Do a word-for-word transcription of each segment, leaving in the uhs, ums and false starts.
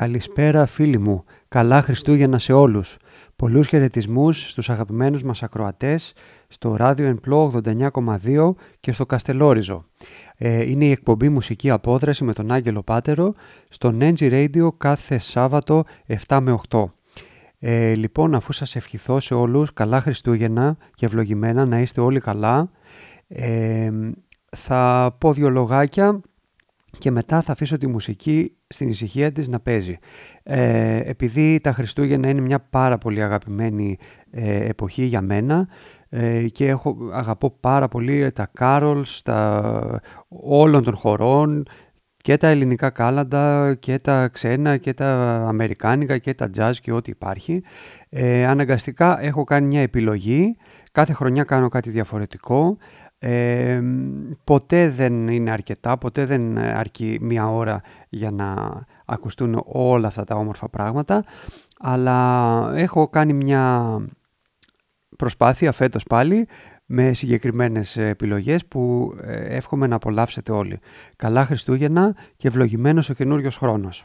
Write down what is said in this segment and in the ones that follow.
Καλησπέρα φίλοι μου, καλά Χριστούγεννα σε όλους. Πολλούς χαιρετισμούς στους αγαπημένους μας ακροατές στο Radio Enplô ογδόντα εννιά κόμμα δύο και στο Καστελόριζο. Ε, είναι η εκπομπή Μουσική Απόδραση με τον Άγγελο Πάτερο στον εν τζι Radio κάθε Σάββατο εφτά με οκτώ. Ε, λοιπόν, αφού σας ευχηθώ σε όλους, καλά Χριστούγεννα και ευλογημένα, να είστε όλοι καλά. Ε, θα πω δύο λογάκια και μετά θα αφήσω τη μουσική στην ησυχία της να παίζει. Ε, επειδή τα Χριστούγεννα είναι μια πάρα πολύ αγαπημένη ε, εποχή για μένα ε, και έχω, αγαπώ πάρα πολύ τα κάρολς τα, όλων των χωρών και τα ελληνικά κάλαντα και τα ξένα και τα αμερικάνικα και τα jazz και ό,τι υπάρχει. Ε, αναγκαστικά έχω κάνει μια επιλογή, κάθε χρονιά κάνω κάτι διαφορετικό. Ε, ποτέ δεν είναι αρκετά, ποτέ δεν αρκεί μία ώρα για να ακουστούν όλα αυτά τα όμορφα πράγματα, αλλά έχω κάνει μια προσπάθεια φέτος πάλι με συγκεκριμένες επιλογές που εύχομαι να απολαύσετε όλοι. Καλά Χριστούγεννα και ευλογημένος ο καινούριος χρόνος.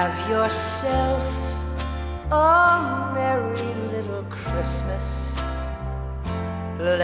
Have yourself a merry little Christmas.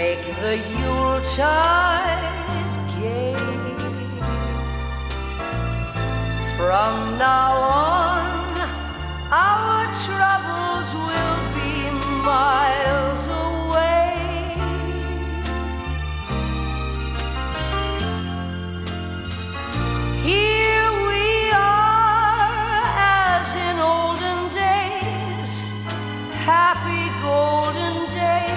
Make the Yuletide gay. From now on, our troubles will be miles away. Here we are as in olden days, happy golden days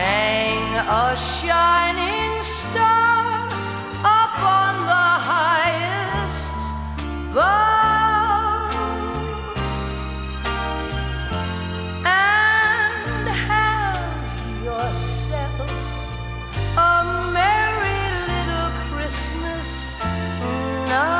Hang a shining star upon the highest bough, and have yourself a merry little Christmas now.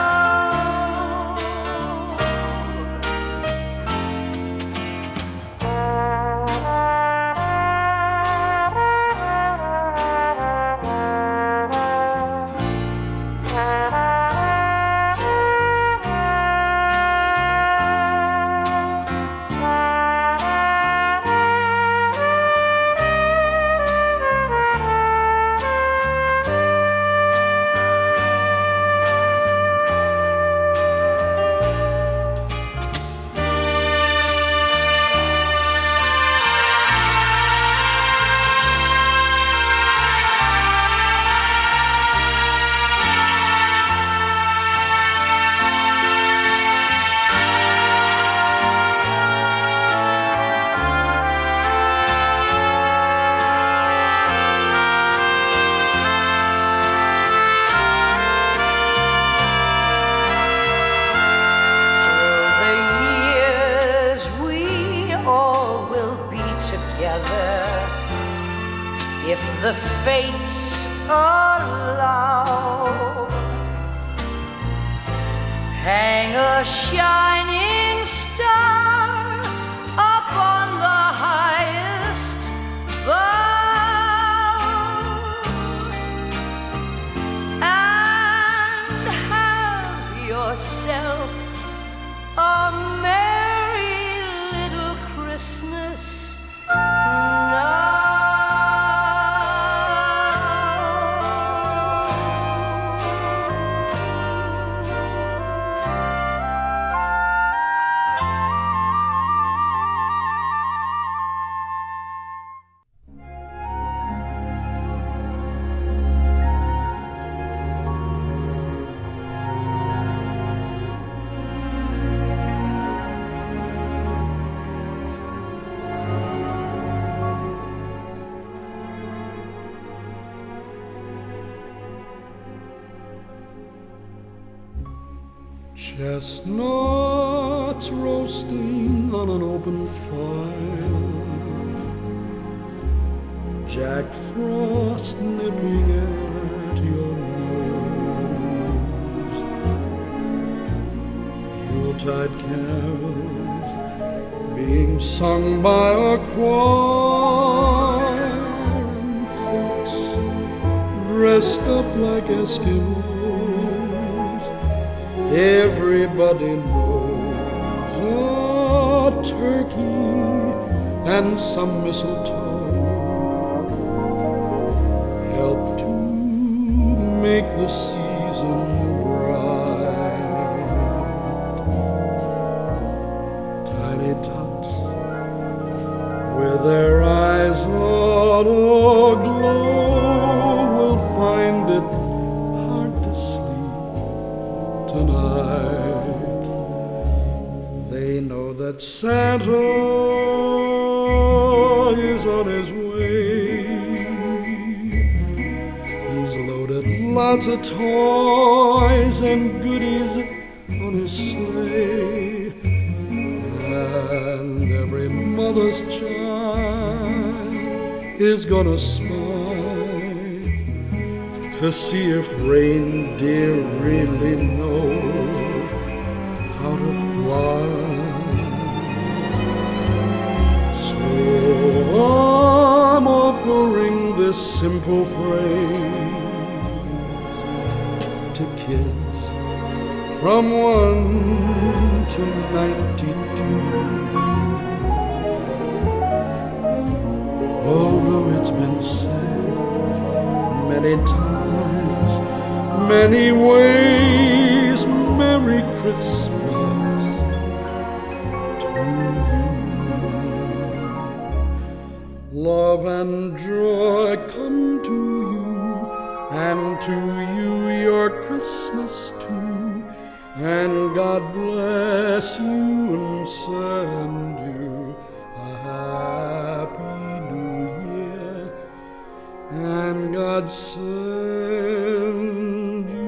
The fates allow. Hang a shining star upon the highest bough, and have yourself Chestnuts roasting on an open fire, Jack Frost nipping at your nose, Yuletide carols being sung by a choir, and folks dressed up like Eskimos. Everybody knows a turkey and some mistletoe help to make the season bright. Tiny tots with their eyes all aglow will find it hard to sleep tonight. They know that Santa is on his way. He's loaded lots of toys and goodies on his sleigh, and every mother's child is gonna spy to see if reindeer really know to fly. So I'm offering this simple phrase to kids from one to ninety-two. Although it's been said many times, many ways, Merry Christmas. Love and joy come to you, and to you your Christmas too, and God bless you and send you a happy new year, and God send you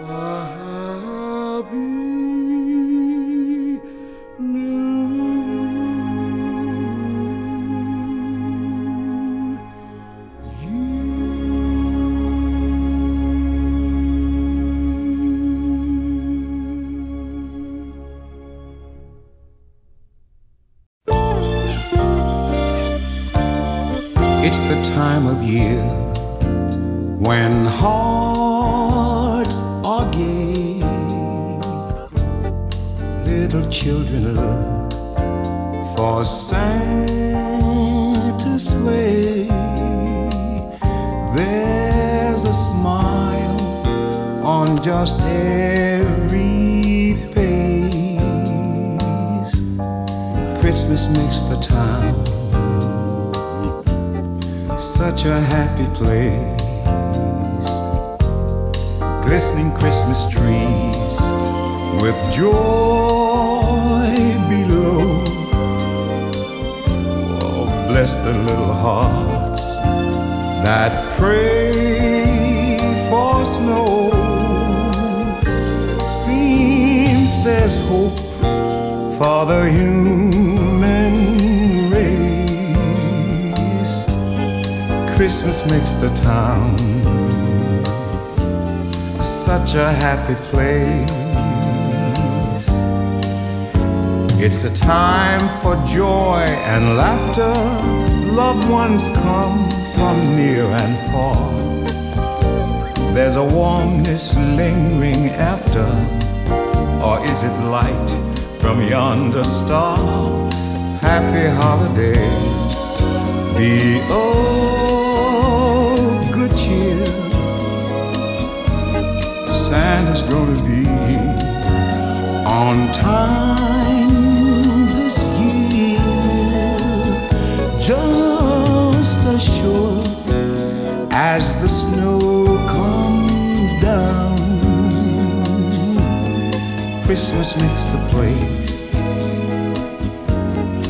a happy time of year when hearts are gay, little children look for Santa's sleigh. There's a smile on just every face. Christmas makes the town such a happy place. Glistening Christmas trees with joy below, oh, bless the little hearts that pray for snow. Seems there's hope for the human. Christmas makes the town such a happy place. It's a time for joy and laughter. Loved ones come from near and far. There's a warmness lingering after, or is it light from yonder star? Happy holidays, be old good cheer, Santa's gonna be on time this year, just as sure as the snow comes down. Christmas makes the place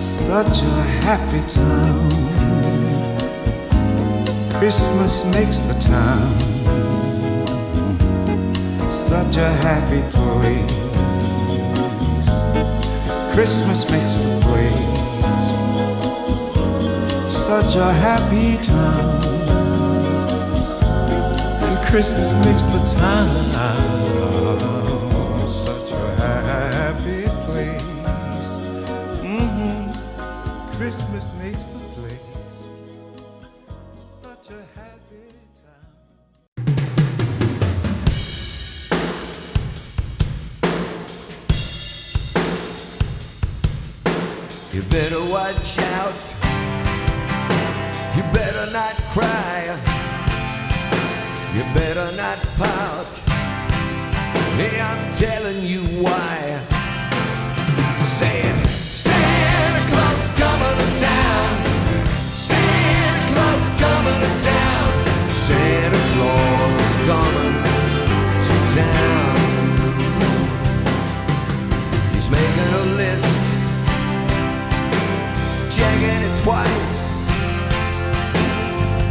such a happy town. Christmas makes the town such a happy place. Christmas makes the place such a happy time, and Christmas makes the time such a happy place. Mm-hmm. Christmas makes the place. You better watch out, you better not cry, you better not pout, hey, I'm telling you why. Saying, Santa Claus is coming to town, Santa Claus is coming to town, Santa Claus is coming to town. He's making a list, checking it twice,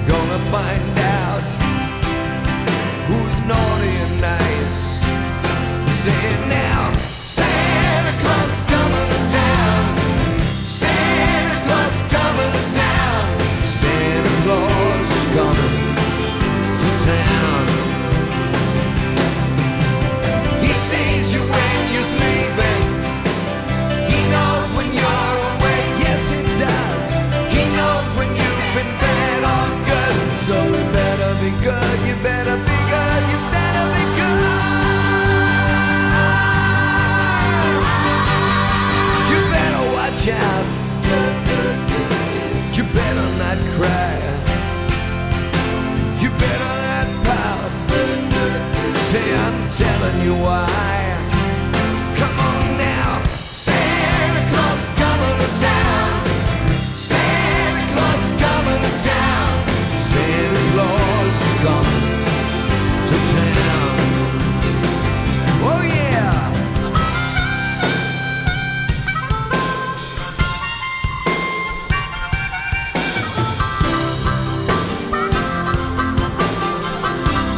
gonna find out who's naughty and nice. Say it now, Santa Claus is coming to town, Santa Claus is coming to town, Santa Claus is coming to town. He sees you when you're sleeping, he knows when you're so you better be good, you better be good, you better be good. You better watch out, you better not cry, you better not pout, say I'm telling you why. Come on now, Santa Claus is coming to town, Santa Claus is coming to town, Santa Claus is coming to town. Oh yeah.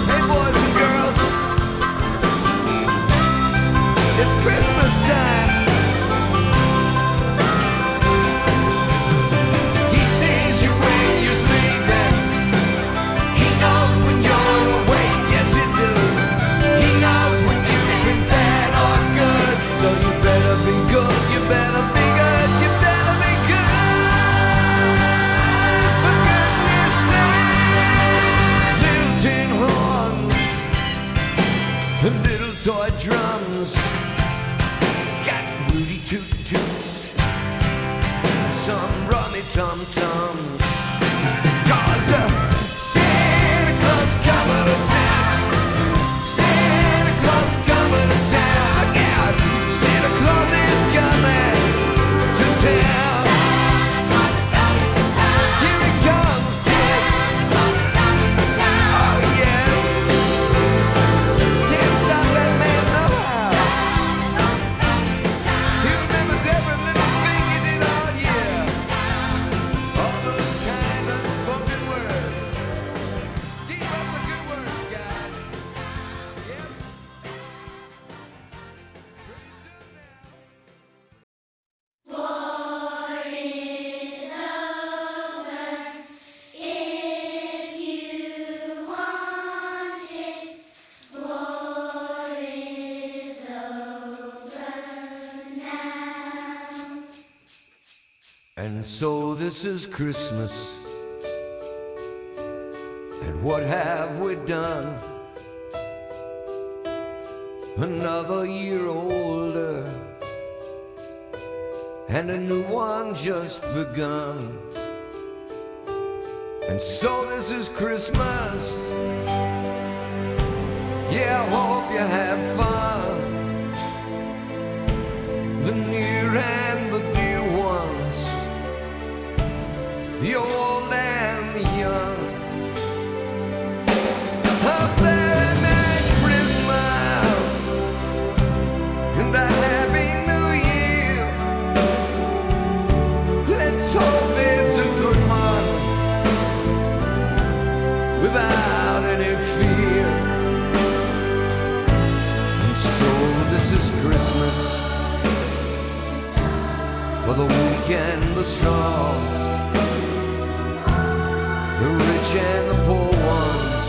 Hey boys and girls, it's Christmas time. Tom-toms, 'cause uh, Santa Claus is coming to town, Santa Claus is coming to town, again, Santa Claus is coming to town. Santa Claus is coming to town. Here he comes, kids. Santa Claus is coming to town. Oh yes. Can't stop that man now. Santa Claus is coming to town. He remembers every little thing he did all year. And so this is Christmas, and what have we done? Another year older, and a new one just begun. And so this is Christmas, yeah, I hope you have fun. The near and the dear ones, the old and the young. A very Merry Christmas and a Happy New Year. Let's hope it's a good one without any fear. Christmas for the weak and the strong, the rich and the poor ones.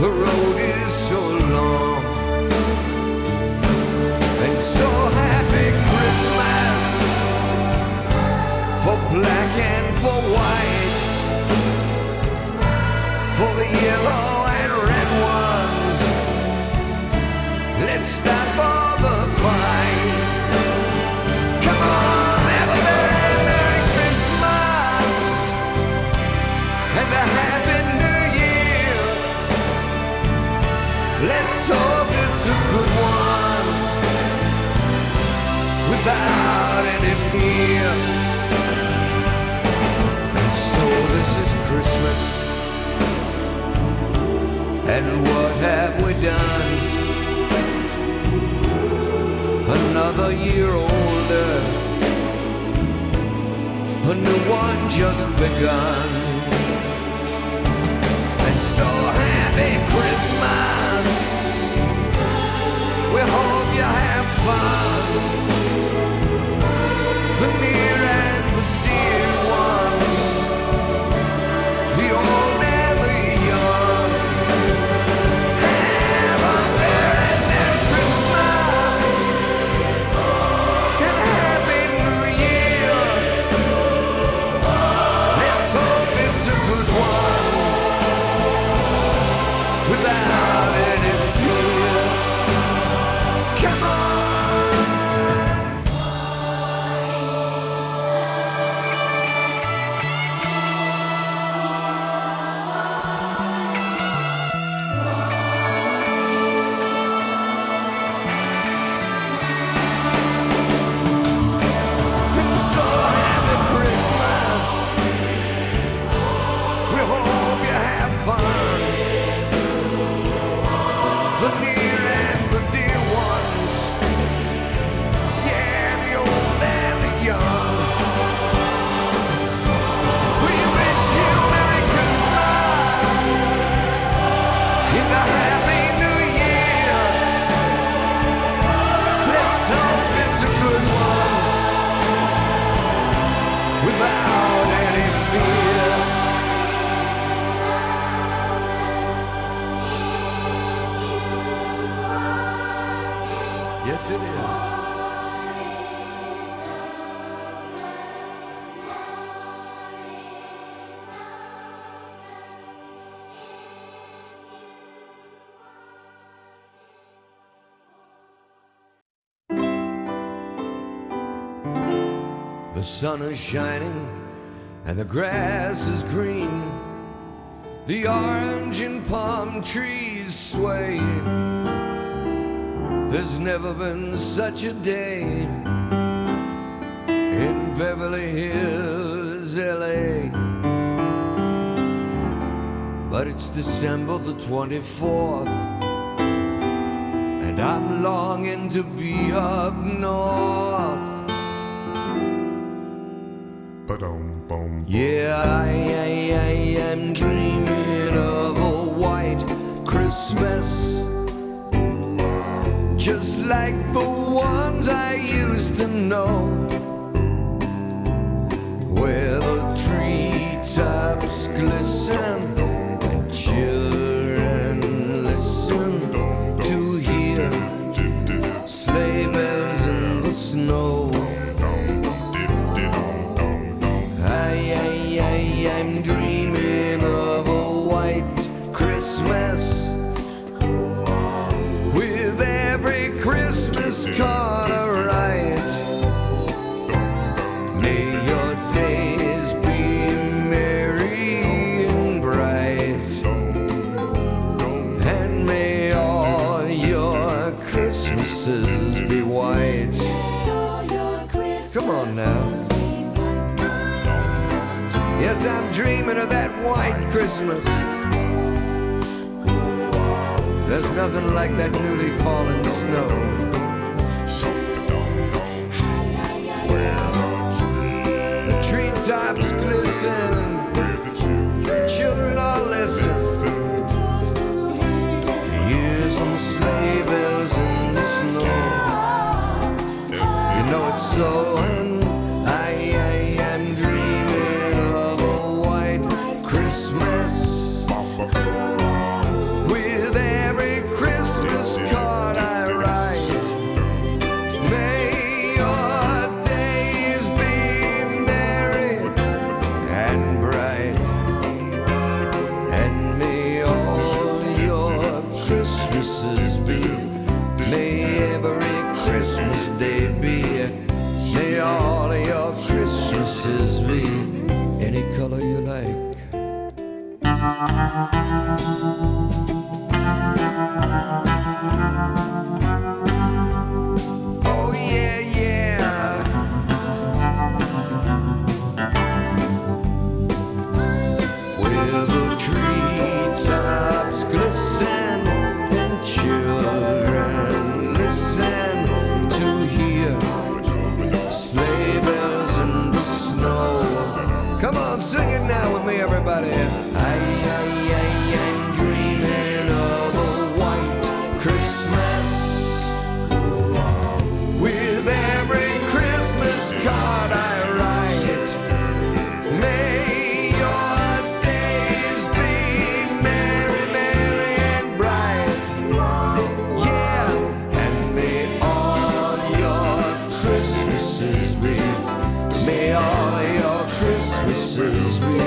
The road is so long, and so happy Christmas for black and for white, for the yellow and red ones. Let's stop all the fight. Come on, have a merry, merry Christmas and a happy New Year. Let's hope it's a good one without any fear. And so this is Christmas. And what have we done? Another year older, a new one just begun. And so happy Christmas, we hope you have fun. The near and the dear ones, the old and the young. The sun is shining and the grass is green. The orange and palm trees sway. There's never been such a day in Beverly Hills, L A. But it's December the twenty-fourth, and I'm longing to be up north. Yeah, I, I, I am dreaming of a white Christmas, just like the ones I used to know, where the treetops glisten and children listen to hear sleigh bells in the snow. I'm dreaming of a white Christmas, with every Christmas card a riot. May your days be merry and bright, and may all your Christmases be white. Come on now. Yes, I'm dreaming of that white Christmas. There's nothing like that newly fallen snow. The treetops glisten, the children all listen to hear some sleigh bells. soul, and I, I am dreaming of a white Christmas. With every Christmas card I write, may your days be merry and bright, and may all your Christmases be. May every Christmas day be, may all of your Christmases be any color you like. Oh yeah, yeah. Where the treetops glisten and children listen to hear sleigh bells in the snow. Come on, sing it now with me, everybody. I, I, I, I'm dreaming of a white Christmas. With every Christmas card I write, may your days be merry, merry and bright. May all your Christmases be, may all your Christmases be white.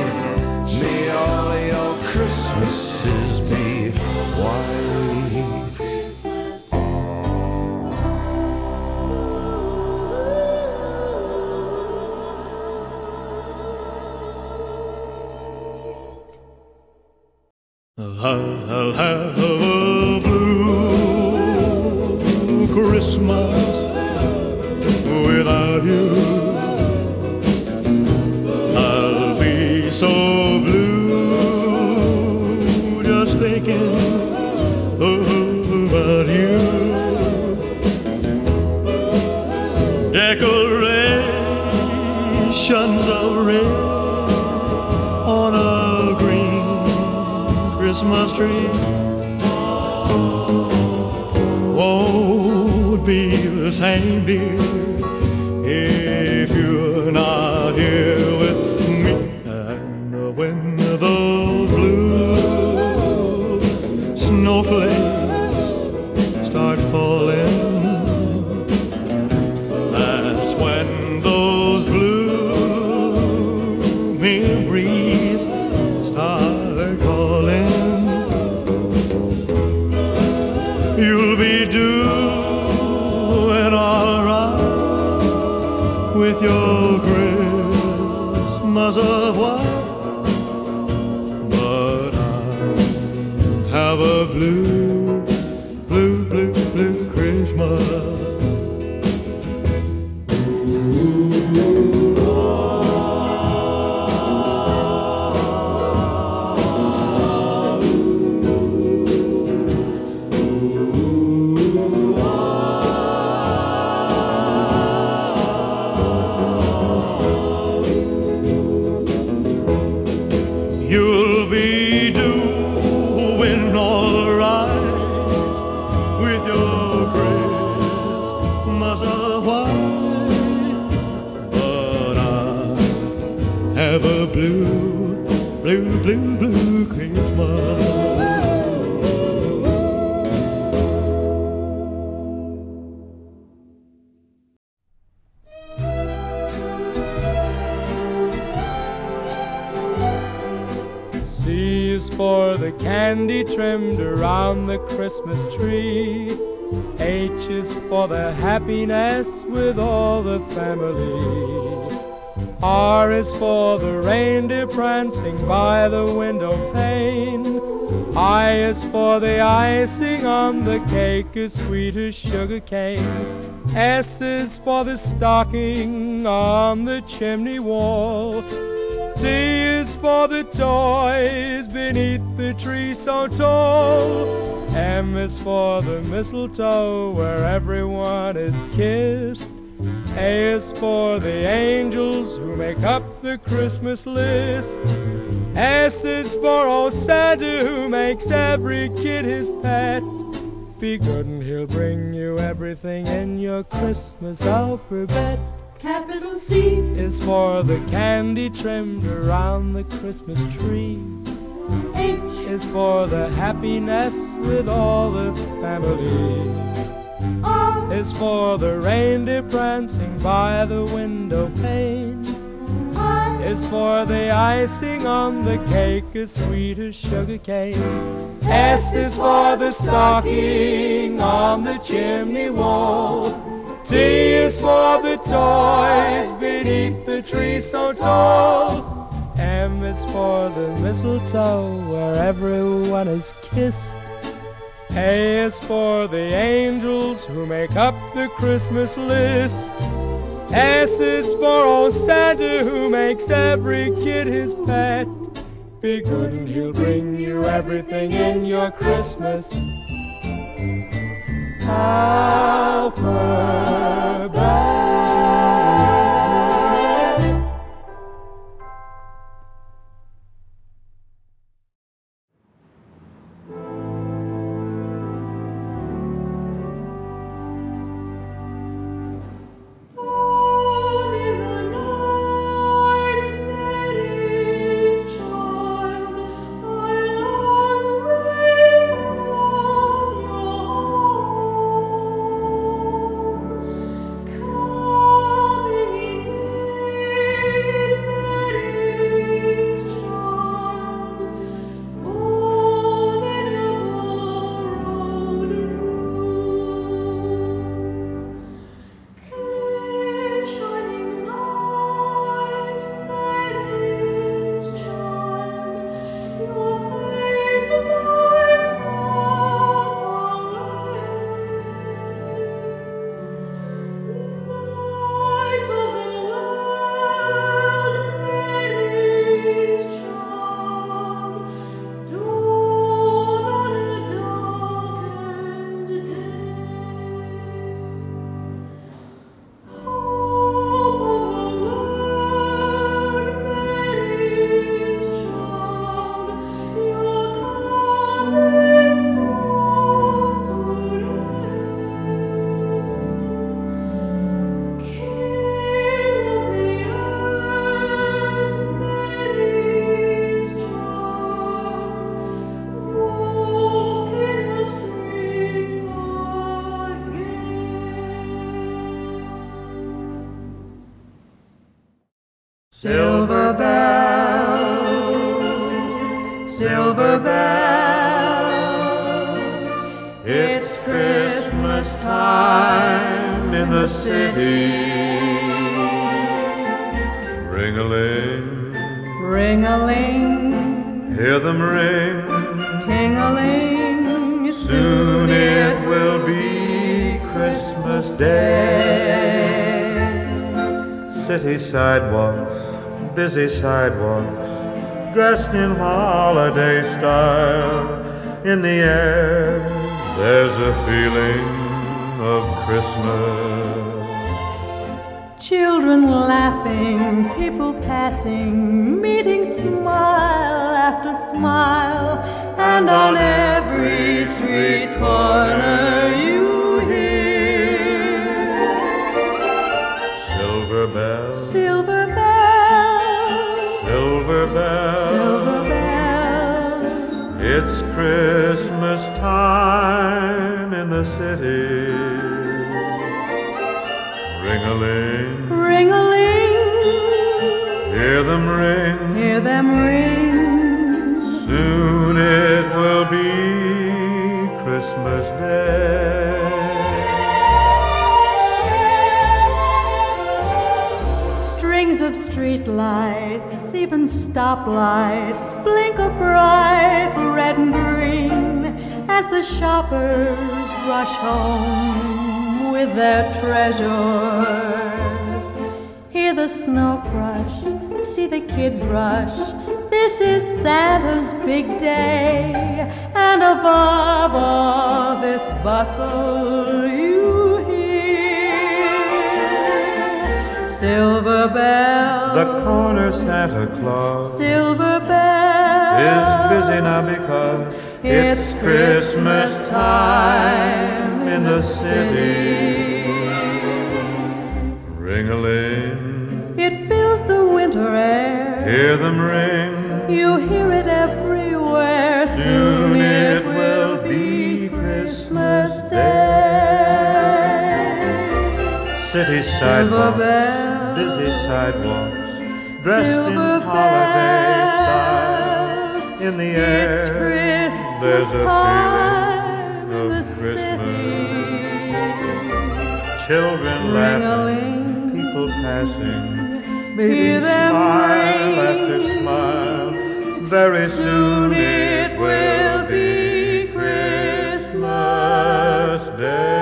I'll have a blue Christmas without you. I'll be so blue just thinking about you. Decorations of red on a green Christmas tree won't be the same, dear, if you're not here with me. And when the blue snowflakes start falling, that's when those blue memories start calling. You'll be doing all right with your Christmas of white, but I have a blue, blue, blue, blue Christmas. Blue, blue, blue Christmas. C is for the candy trimmed around the Christmas tree. H is for the happiness with all the family. R is for the reindeer prancing by the window pane. I is for the icing on the cake as sweet as sugar cane. S is for the stocking on the chimney wall. T is for the toys beneath the tree so tall. M is for the mistletoe where everyone is kissed. A is for the angels who make up the Christmas list. S is for old Santa who makes every kid his pet. Be good and he'll bring you everything in your Christmas alphabet. Capital C is for the candy trimmed around the Christmas tree. H is for the happiness with all the family. R is for the reindeer prancing by the window pane. I is for the icing on the cake, as sweet as sugar cane. S is for the stocking on the chimney wall. T is for the toys beneath the tree so tall. M is for the mistletoe where everyone is kissed. A is for the angels who make up the Christmas list. S is for old Santa who makes every kid his pet. Be good and he'll bring you everything in your Christmas. Silver bells, silver bells, it's Christmas time in the city. Ring-a-ling, ring-a-ling, hear them ring, ting-a-ling, soon it will be Christmas Day. City sidewalks, busy sidewalks, dressed in holiday style. In the air, there's a feeling of Christmas. Children laughing, people passing, meeting smile after smile. And on every street corner you hear silver bells, silver bells, silver bells, silver bells, it's Christmas time in the city. Ring-a-ling, ring-a-ling, hear them ring, hear them ring, soon it will be Christmas Day. Strings of street lights, even stoplights blink a bright red and green as the shoppers rush home with their treasures. Hear the snow crush, see the kids rush. This is Santa's big day, and above all this bustle you hear silver bells. The corner Santa Claus, silver bells, is busy now because it's Christmas time in the city. Ding-a-ling. It fills the winter air. Hear them ring. You hear it everywhere. Soon, Soon it, it will be Christmas Day. City sidewalks, dizzy sidewalks, dressed in holiday style. In the it's air, Christmas there's a feeling of Christmas. City. Children laughing, people passing, babies smile after smile. Very soon, soon it will be Christmas Day.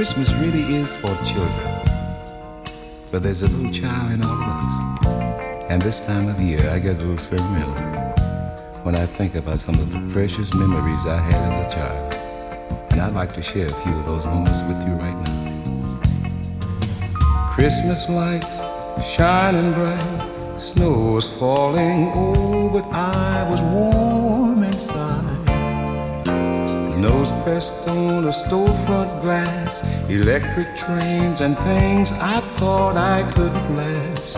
Christmas really is for children, but there's a little child in all of us. And this time of year, I get a little sentimental when I think about some of the precious memories I had as a child. And I'd like to share a few of those moments with you right now. Christmas lights shining bright, snow was falling, oh, but I was warm inside. Nose pressed on a storefront glass, electric trains and things I thought I could last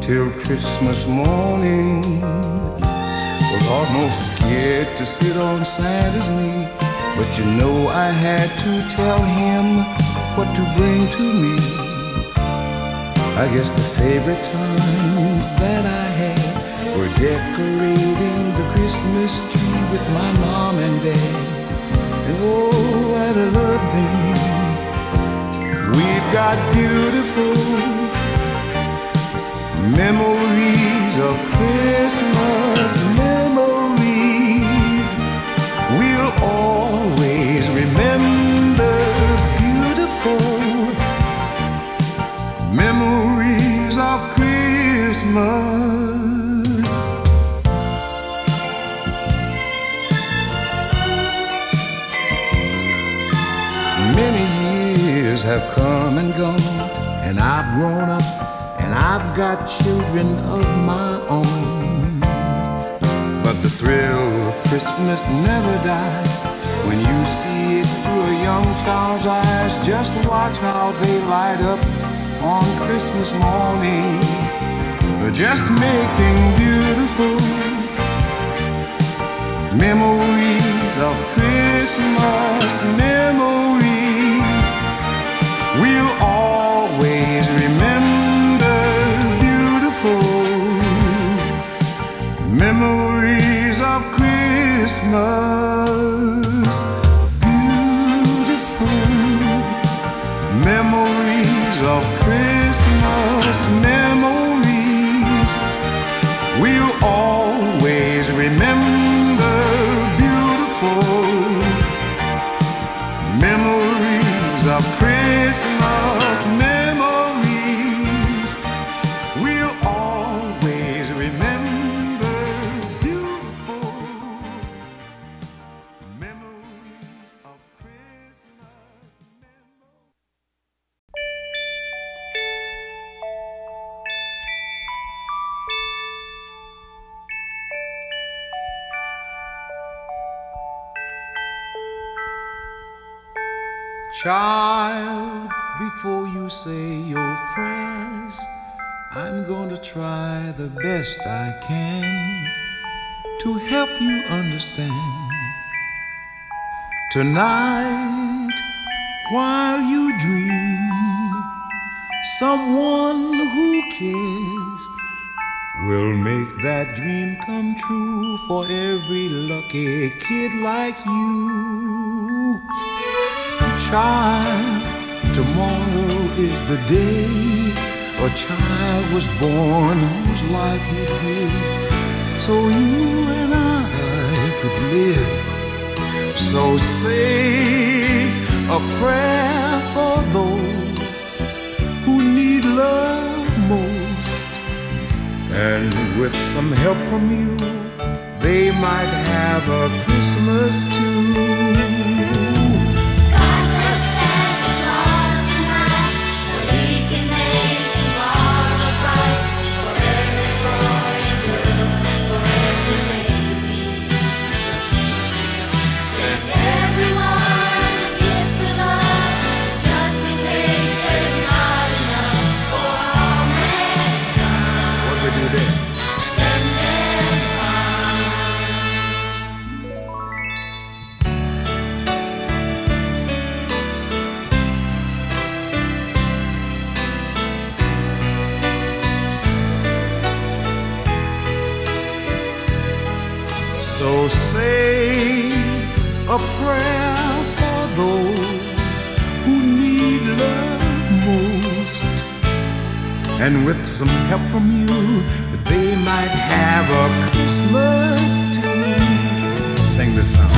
till Christmas morning. Was almost scared to sit on Santa's knee, but you know I had to tell him what to bring to me. I guess the favorite times that I had were decorating the Christmas tree with my mom and dad. And oh, I love them. We've got beautiful memories of Christmas, memories we'll always remember. Beautiful memories of Christmas. Have come and gone, and I've grown up, and I've got children of my own. But the thrill of Christmas never dies when you see it through a young child's eyes. Just watch how they light up on Christmas morning, just making beautiful memories of Christmas, memories we'll always remember. Beautiful memories of Christmas. Beautiful memories of Christmas. Memories we'll always remember. Beautiful memories of Christmas. Child, before you say your prayers, I'm going to try the best I can to help you understand. Tonight, while you dream, someone who cares will make that dream come true for every lucky kid like you. Child, tomorrow is the day a child was born whose life he gave, so you and I could live. So say a prayer for those who need love most, and with some help from you, they might have a Christmas too. So say a prayer for those who need love most, and with some help from you, they might have a Christmas too. Sing this song.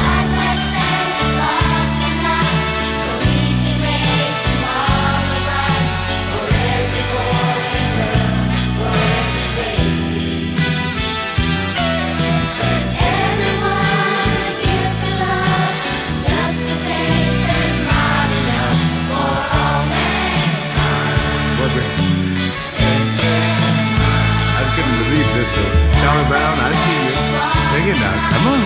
So, Charlie Brown, I see you. Sing it now, come on.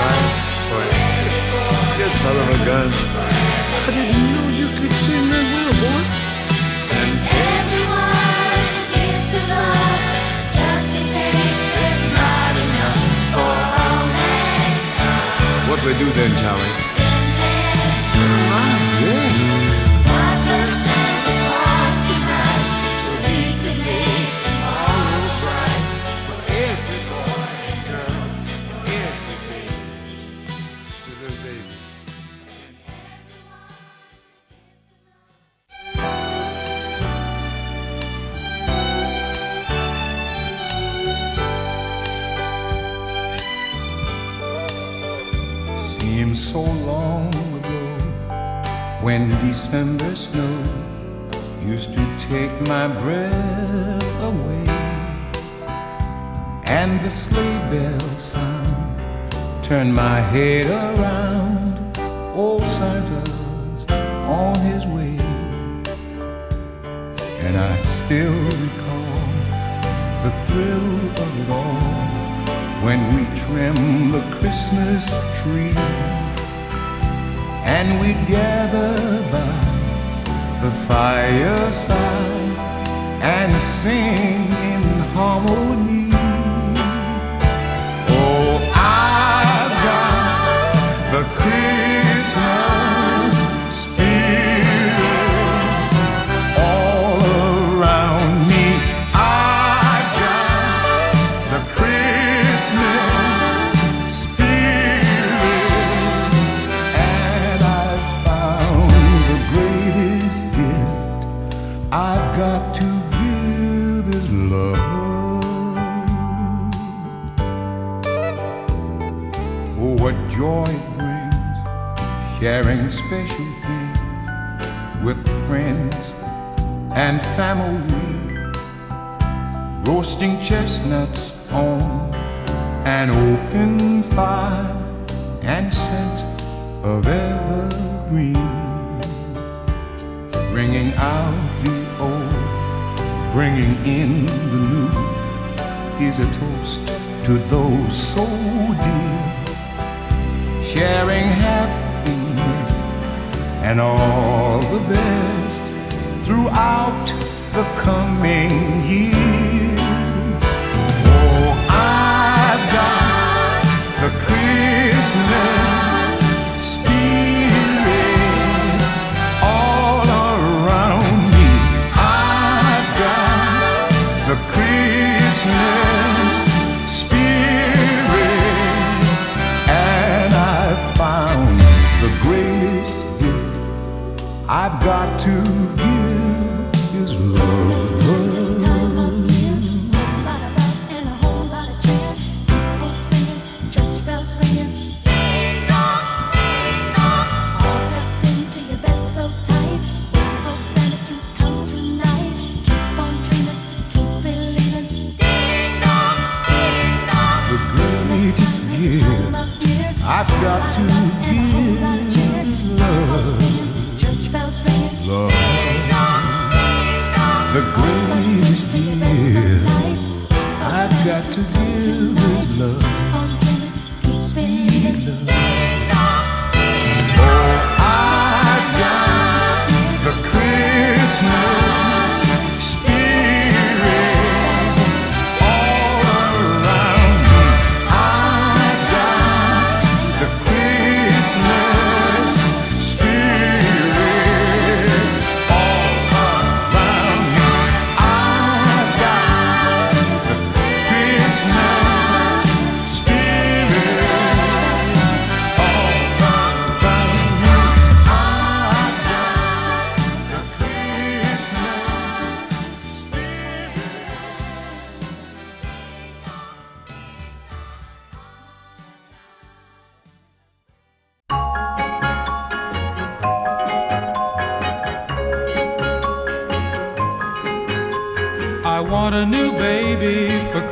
Right, right. You son of a gun. I didn't know you could sing that well, boy. Send everyone a gift of love, just in case there's not enough for all mankind. What we do then, Charlie? Send them on. Yeah. What does Santa Claus tonight? Seems so long ago when December snow used to take my breath away, and the sleigh bell sound turned my head around. Old Santa's on his way, and I still recall the thrill of it all when we trim the Christmas tree and we gather by the fireside and sing in harmony. Oh, I've got the Christmas spirit all around me. I've got the Christmas spirit, and I've found the greatest gift I've got to give is love. What joy it brings, sharing special things with friends and family, roasting chestnuts on an open fire and scent of evergreen, bringing out the old, bringing in the new. Here's a toast to those so dear, sharing happiness and all the best throughout the coming year. Oh, I've got the Christmas spirit all around me. I've got the Christmas spirit, found the greatest gift I've got to give is love. I've got to give love, love, the greatest gift. I've got to give it love, sweet love. Oh, I've got the Christmas spirit.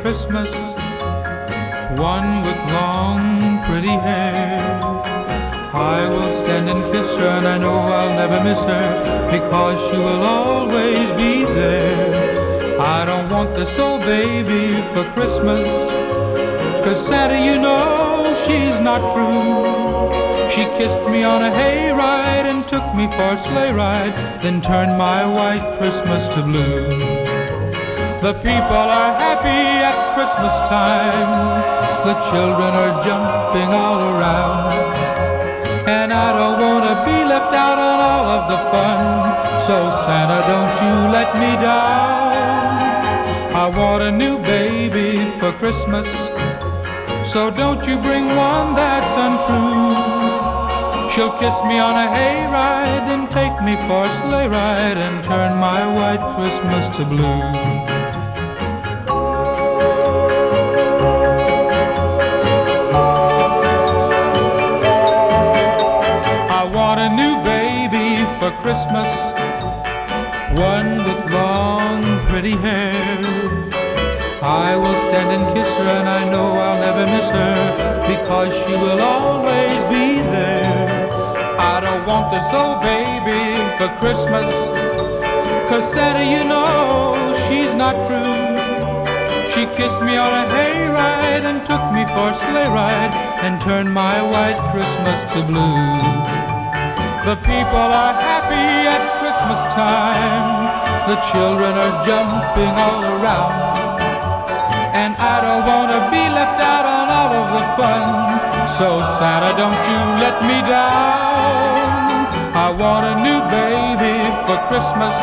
Christmas, one with long, pretty hair. I will stand and kiss her, and I know I'll never miss her, because she will always be there. I don't want this old baby for Christmas, 'cause Santa, you know, she's not true. She kissed me on a hayride and took me for a sleigh ride, then turned my white Christmas to blue. The people are happy at Christmas time. The children are jumping all around. And I don't want to be left out on all of the fun. So Santa, don't you let me down. I want a new baby for Christmas. So don't you bring one that's untrue. She'll kiss me on a hayride, then take me for a sleigh ride, and turn my white Christmas to blue. Christmas, one with long, pretty hair. I will stand and kiss her, and I know I'll never miss her, because she will always be there. I don't want this old baby for Christmas, 'cause Santa, you know, she's not true. She kissed me on a hayride and took me for a sleigh ride, and turned my white Christmas to blue. The people are happy at Christmas time. The children are jumping all around. And I don't want to be left out on all of the fun. So Santa, don't you let me down. I want a new baby for Christmas.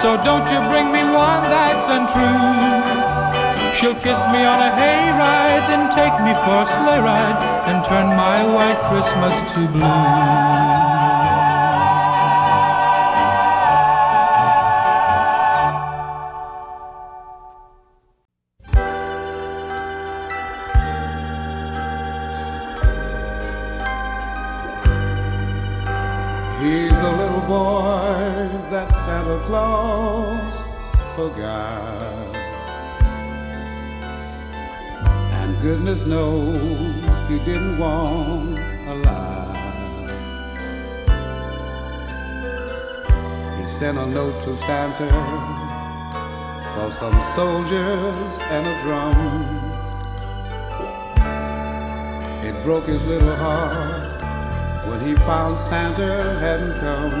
So don't you bring me one that's untrue. She'll kiss me on a hayride, then take me for a sleigh ride, and turn my white Christmas to blue. Forgot. And goodness knows he didn't want a lie. He sent a note to Santa for some soldiers and a drum. It broke his little heart when he found Santa hadn't come.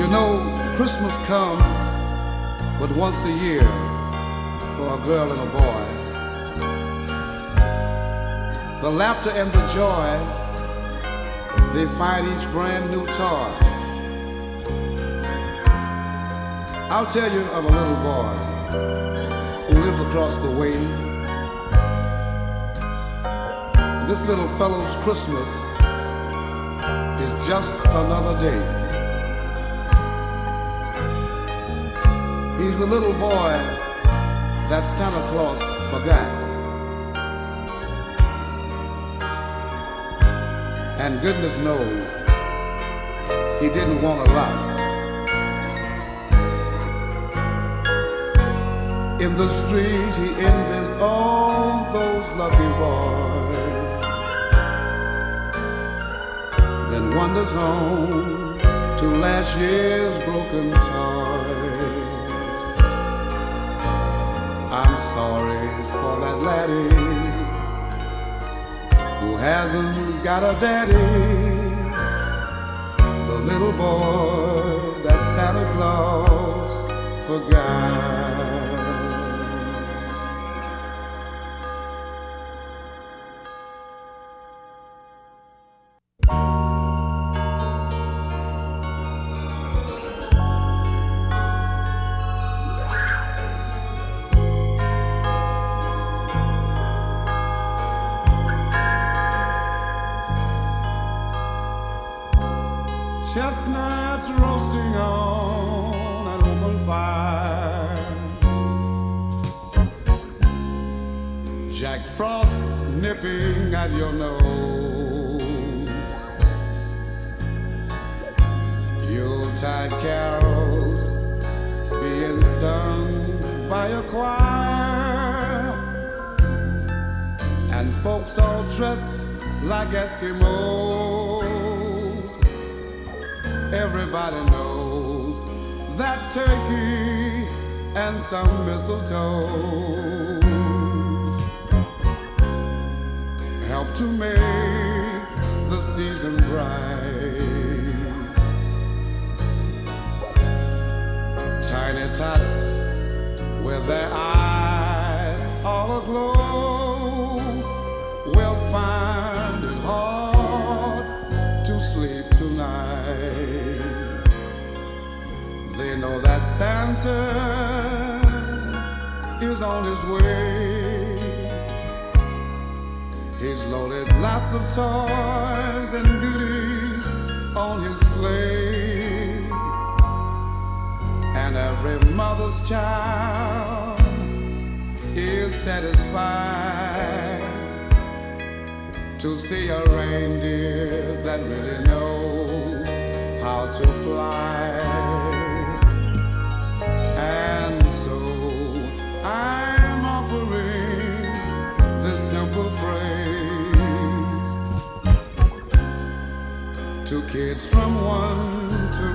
You know, Christmas comes but once a year for a girl and a boy. The laughter and the joy, they find each brand new toy. I'll tell you of a little boy who lives across the way This little fellow's Christmas is just another day. He's a little boy that Santa Claus forgot. And goodness knows he didn't want a lot. In the street he envies all those lucky boys, then wanders home to last year's broken toys. I'm sorry for that laddie who hasn't got a daddy, the little boy that Santa Claus forgot. Chestnuts roasting on an open fire, Jack Frost nipping at your nose, Yuletide carols being sung by a choir, and folks all dressed like Eskimos. Everybody knows that turkey and some mistletoe help to make the season bright. Tiny tots with their eyes all aglow will find it hard to sleep tonight. They know that Santa is on his way. He's loaded lots of toys and goodies on his sleigh, and every mother's child is satisfied to see a reindeer that really knows how to fly. And so I'm offering this simple phrase to kids from one to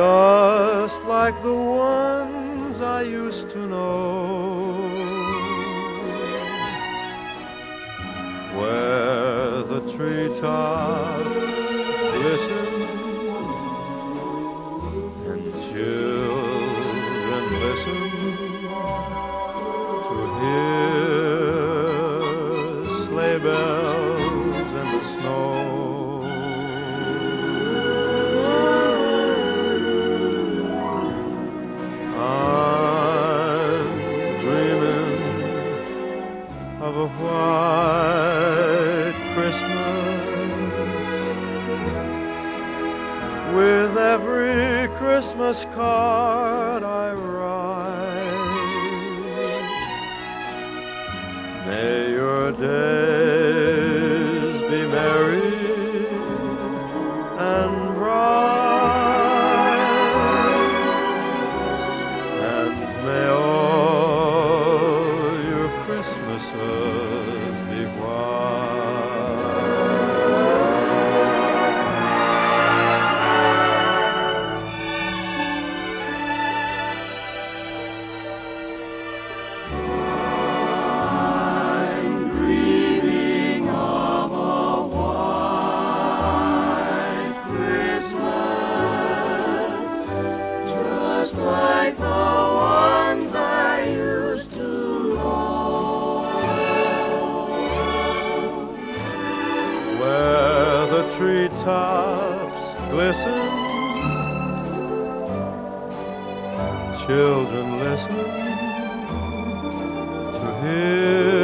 just like the ones I used to know, where the treetop glistens and children listen to hear sleigh bells in the snow. Of a white Christmas, with every Christmas card I write, may your days be merry and bright, and may all tops glisten, children listen to hear